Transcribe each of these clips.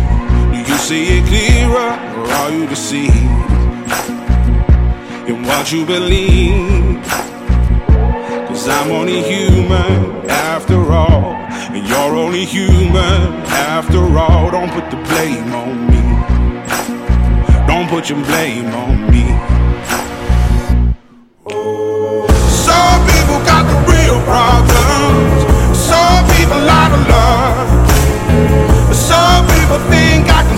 Do you see it clearer or are you deceived in what you believe? 'Cause I'm only human after all.And you're only human after all. Don't put the blame on me. Don't put your blame on me. Some people got the real problems. Some people out of love. Some people think I can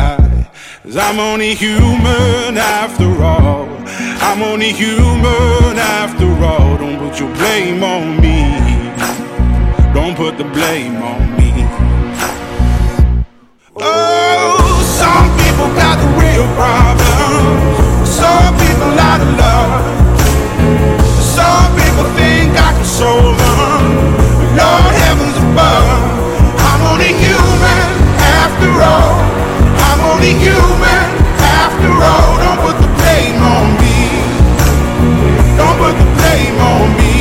'Cause I'm only human after all. I'm only human after all. Don't put your blame on me. Don't put the blame on me. Oh, some people got the real problem. Some people out of love. Some people think I can solve them. Lord, heaven's above. I'm only human after all. I'm only human after all. Don't put the blame on me. Don't put the blame on me.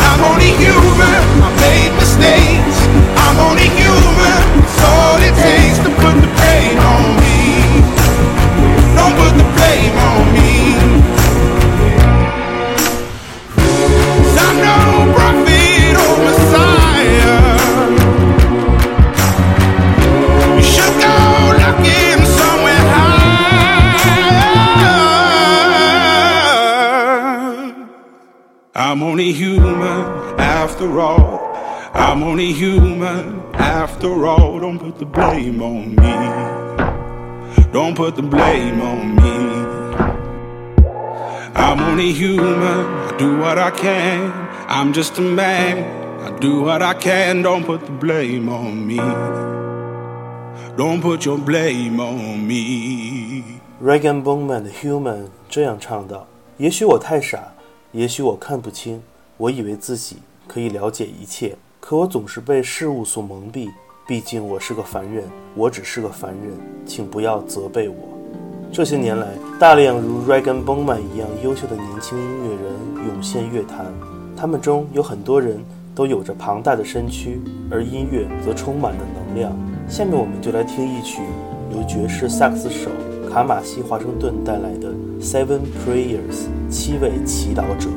I'm only human. I made mistakes. I'm only human, it's all it takes to put the blame on me. Don't put the blame on me. 'Cause I'm no prophet or Messiah. You should go looking somewhere higher. I'm only human after all.I'm only human after all. Don't put the blame on me. Don't put the blame on me. I'm only human. I do what I can. I'm just a man. I do what I can. Don't put the blame on me. Don't put your blame on me. Rag'n'Bone Man 的 Human 这样唱道：也许我太傻，也许我看不清，我以为自己可以了解一切。可我总是被事物所蒙蔽，毕竟我是个凡人，我只是个凡人，请不要责备我。这些年来，大量如 Rag'n'Bone Man 一样优秀的年轻音乐人涌现乐坛，他们中有很多人都有着庞大的身躯，而音乐则充满了能量。下面我们就来听一曲由爵士萨克斯手卡马西·华盛顿带来的 Seven Prayers 七位祈祷者。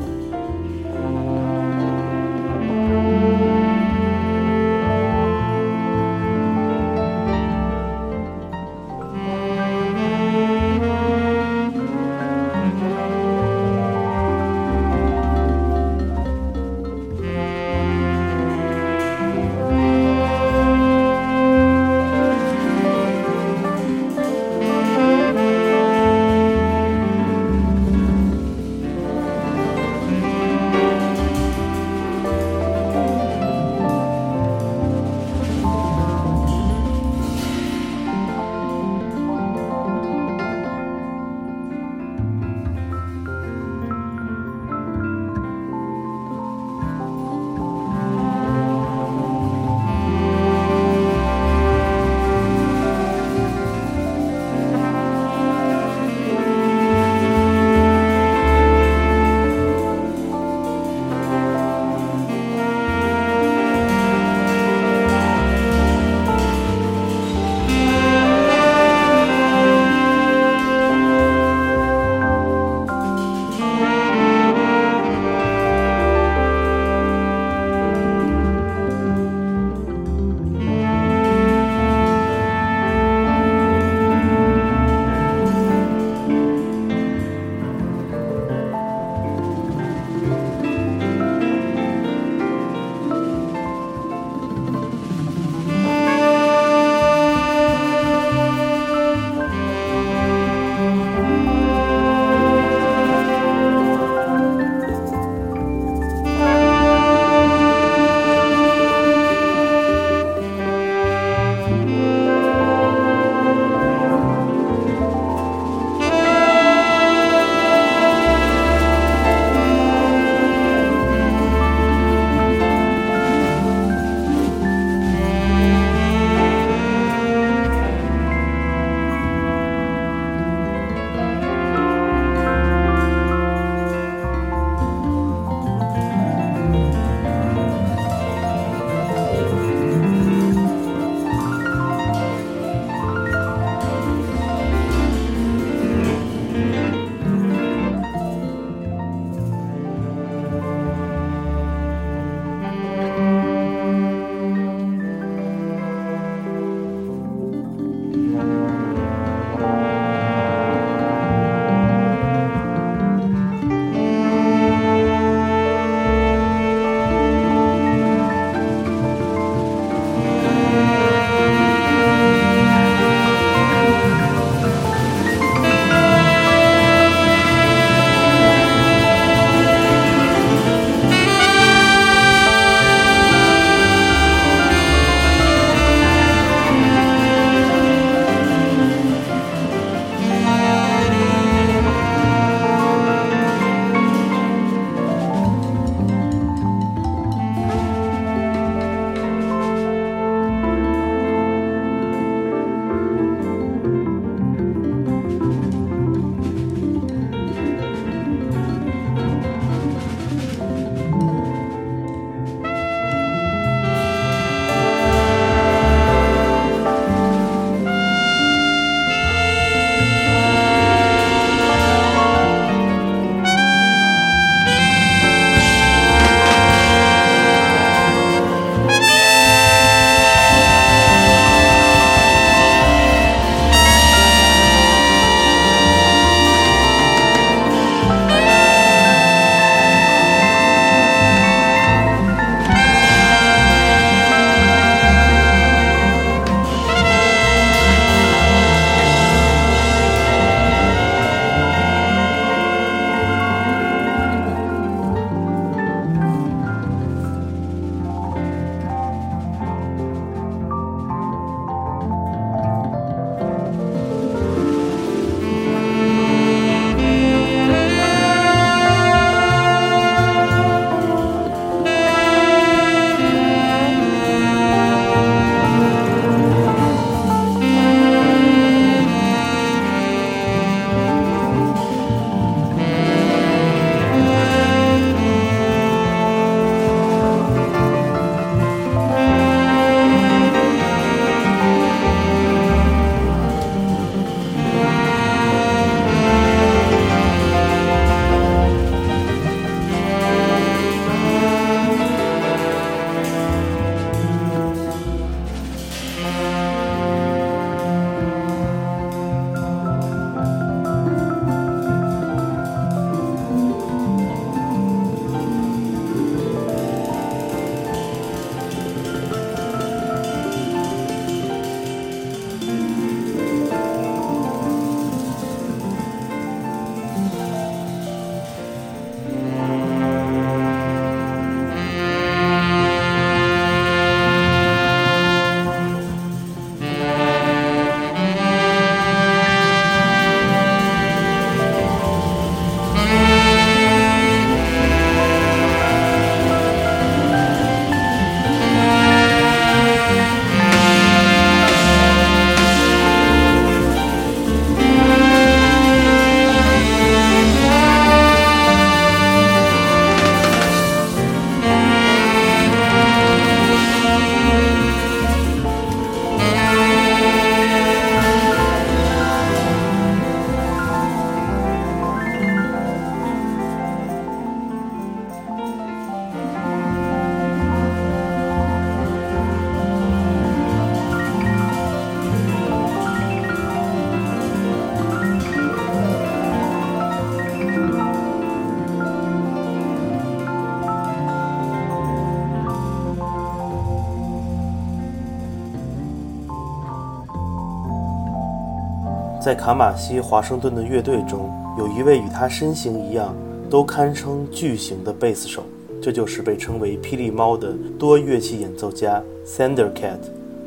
在卡马西华盛顿的乐队中，有一位与他身形一样都堪称巨型的贝斯手，这就是被称为霹雳猫的多乐器演奏家 Thundercat。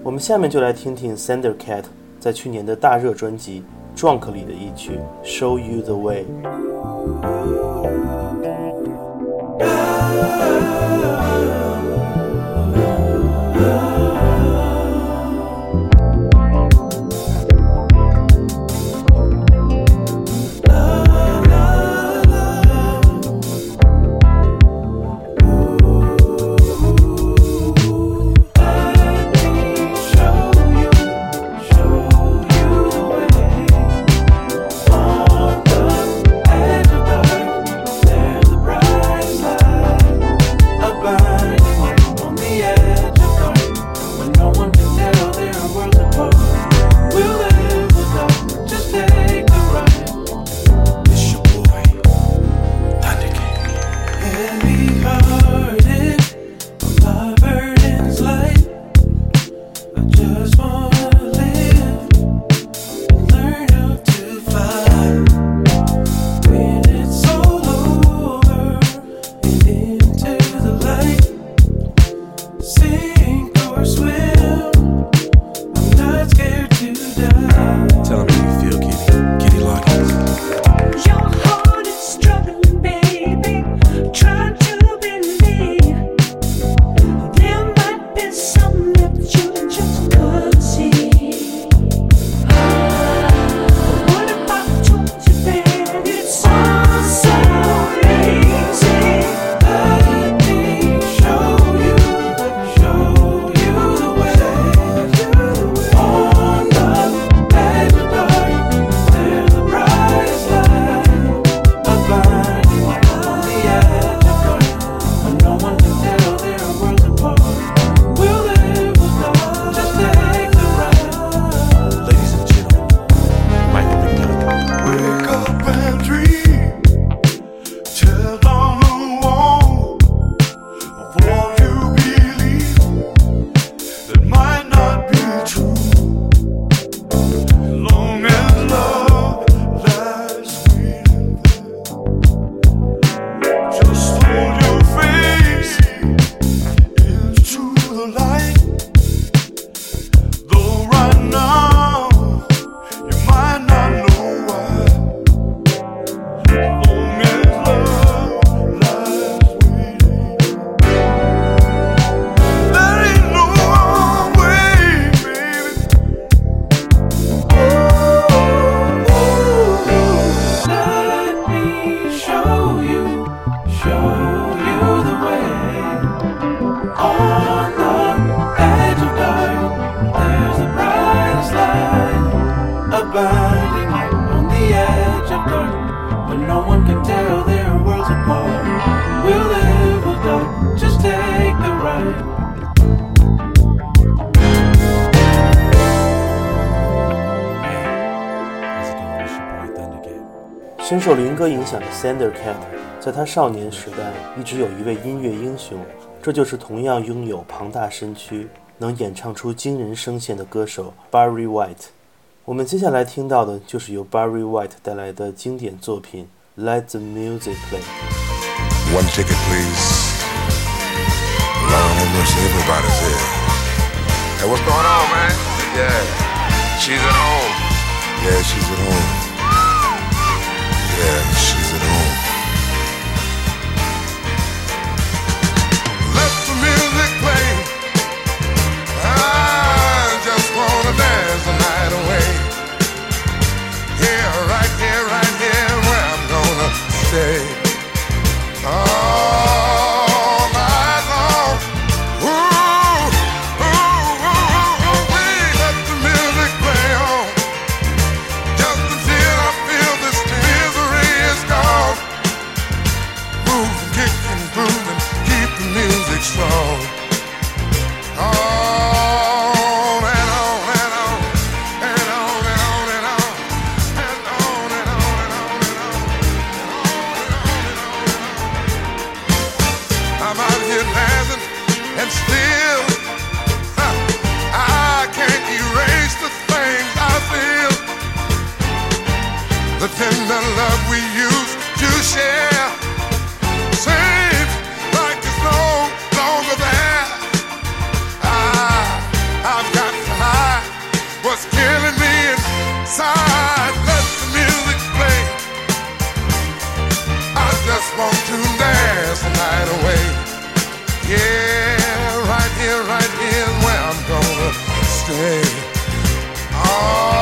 我们下面就来听听 Thundercat 在去年的大热专辑 Drunk 里的一曲 Show You The Way。深受林哥影响的 Thundercat 在他少年时代一直有一位音乐英雄，这就是同样拥有庞大身躯能演唱出惊人声线的歌手 Barry White。 我们接下来听到的就是由 Barry White 带来的经典作品 Let the Music Play。 One ticket please. Lord have mercy, everybody's here. Hey, what's going on, man? Yeah, she's at home. Yeah, she's at home.Yeah, she's at home. Let the music play. I just wanna dance the night away. Here, right here, right here, where I'm gonna stay. All night long. Ooh, ooh, ooh, ooh, ooh, let the music play on. Just to feel love we used to share seems like it's no longer there. I've got to hide what's killing me inside. Let the music play. I just want to dance the night away. Yeah, right here, where I'm gonna stay. Oh.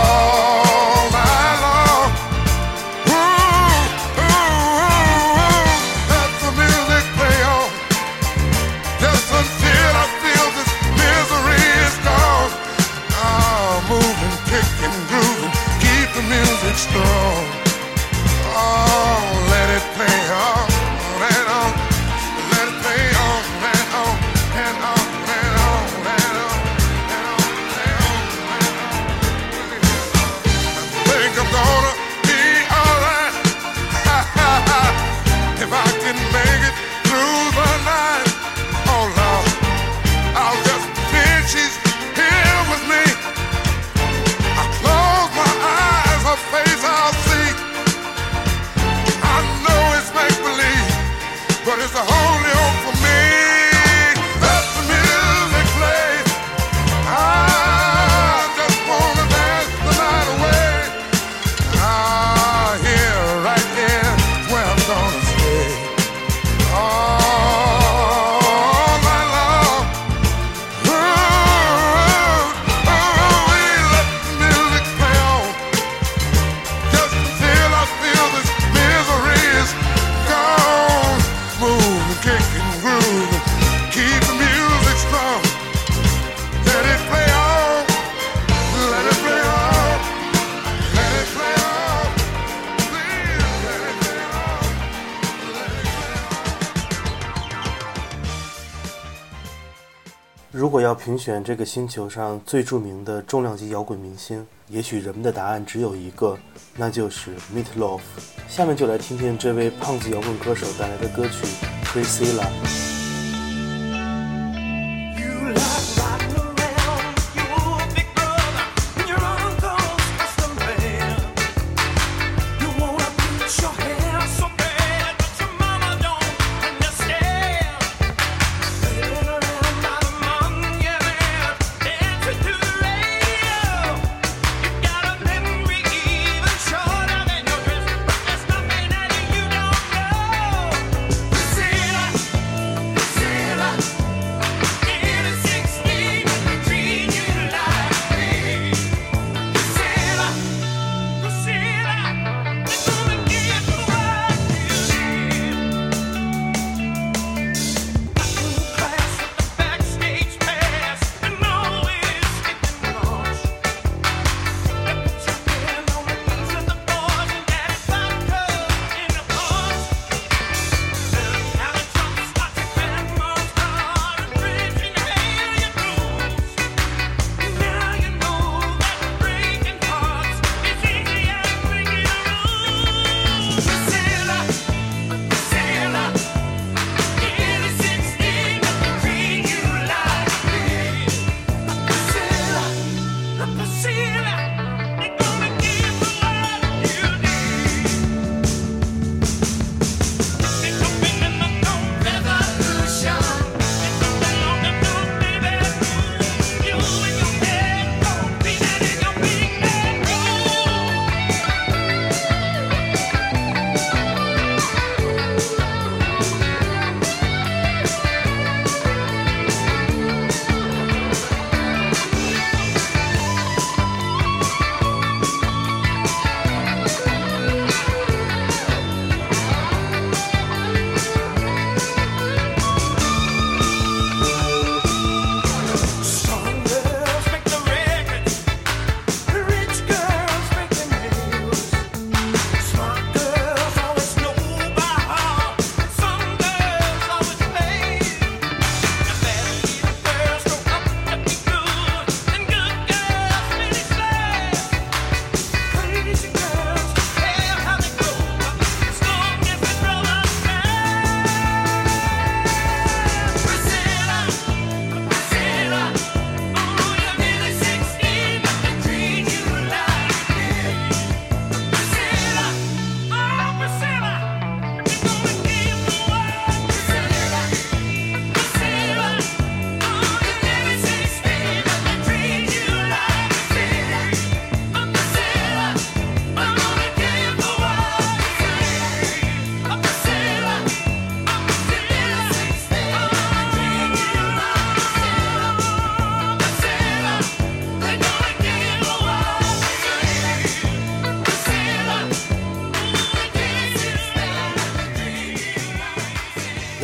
如果要评选这个星球上最著名的重量级摇滚明星，也许人们的答案只有一个，那就是 Meatloaf。 下面就来听听这位胖子摇滚歌手带来的歌曲 Priscilla。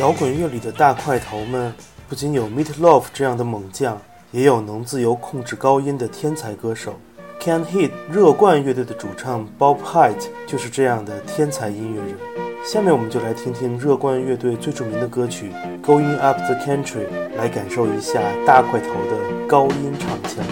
摇滚乐里的大块头们不仅有 Meatloaf 这样的猛将，也有能自由控制高音的天才歌手。 Canned Heat 热冠乐队的主唱 Bob Hite 就是这样的天才音乐人。下面我们就来听听热冠乐队最著名的歌曲 Going Up the Country， 来感受一下大块头的高音唱腔。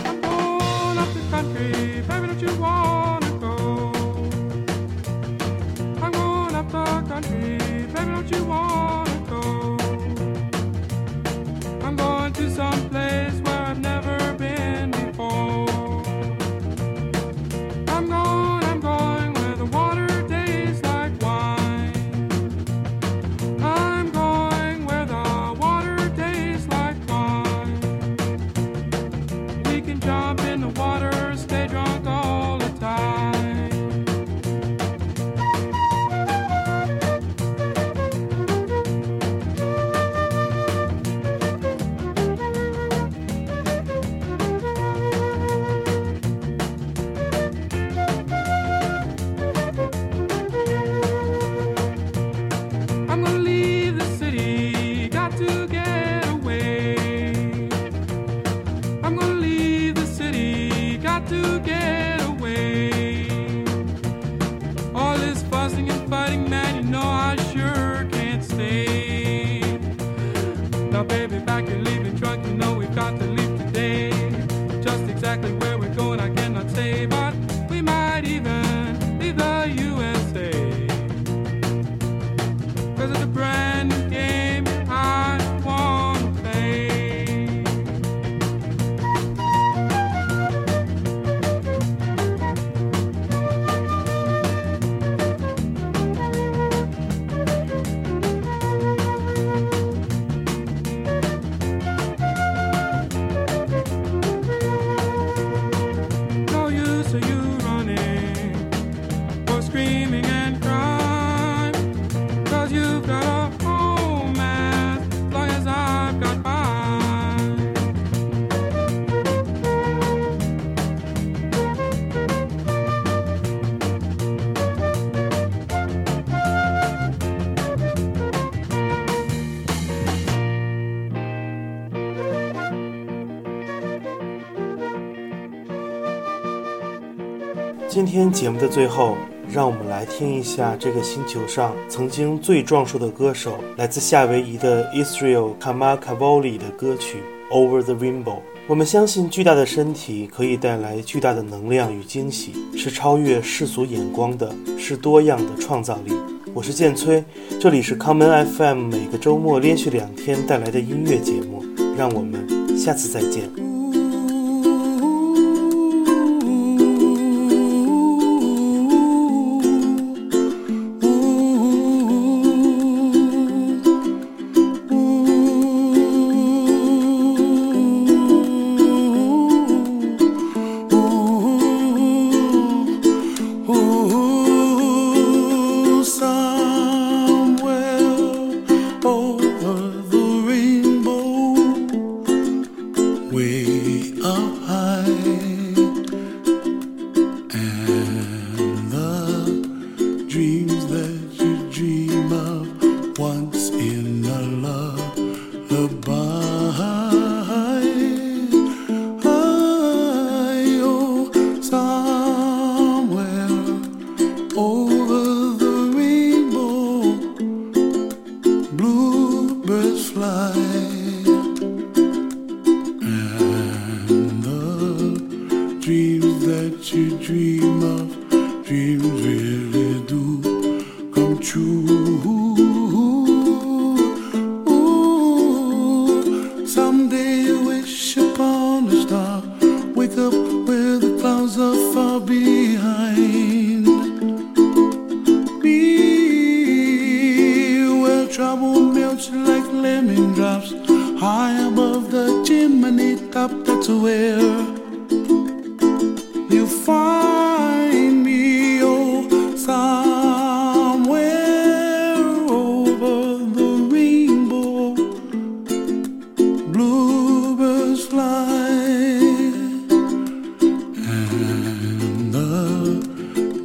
今天节目的最后，让我们来听一下这个星球上曾经最壮硕的歌手，来自夏威夷的 Israel Kamakawiwoʻole 的歌曲 Over the Rainbow。 我们相信巨大的身体可以带来巨大的能量与惊喜，是超越世俗眼光的，是多样的创造力。我是建崔，这里是 Common FM， 每个周末连续2天带来的音乐节目，让我们下次再见。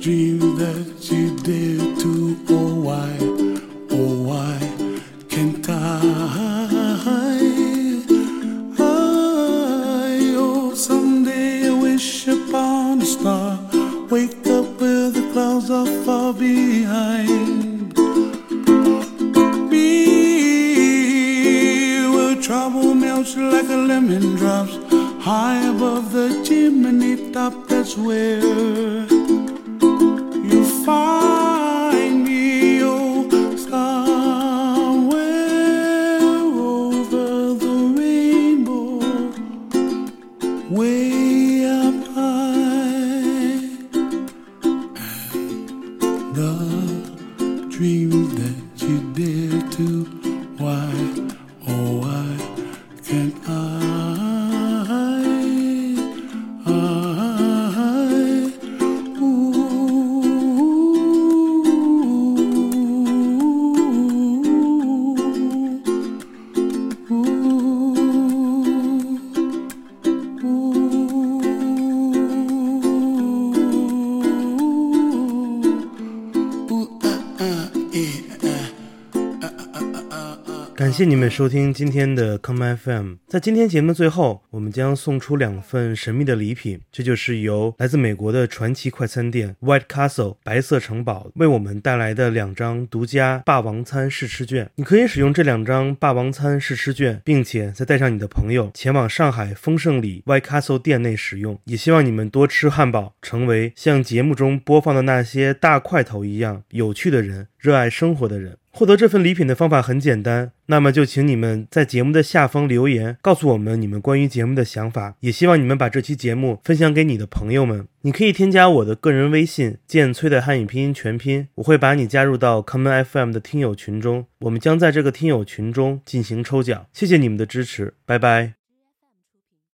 Dream that you did too, oh why can't I? High above the chimney top, that's where you find me, oh, somewhere over the rainbow, way up high, and the dream that you dare to, why, oh, why can't谢谢你们收听今天的 Come FM。 在今天节目的最后，我们将送出两份神秘的礼品，这就是由来自美国的传奇快餐店 White Castle 白色城堡为我们带来的两张独家霸王餐试吃券。你可以使用这两张霸王餐试吃券，并且再带上你的朋友前往上海丰盛里 White Castle 店内使用。也希望你们多吃汉堡，成为像节目中播放的那些大块头一样有趣的人，热爱生活的人。获得这份礼品的方法很简单，那么就请你们在节目的下方留言，告诉我们你们关于节目的想法，也希望你们把这期节目分享给你的朋友们。你可以添加我的个人微信，建崔的汉语拼音全拼，我会把你加入到 Common FM 的听友群中，我们将在这个听友群中进行抽奖。谢谢你们的支持，拜拜。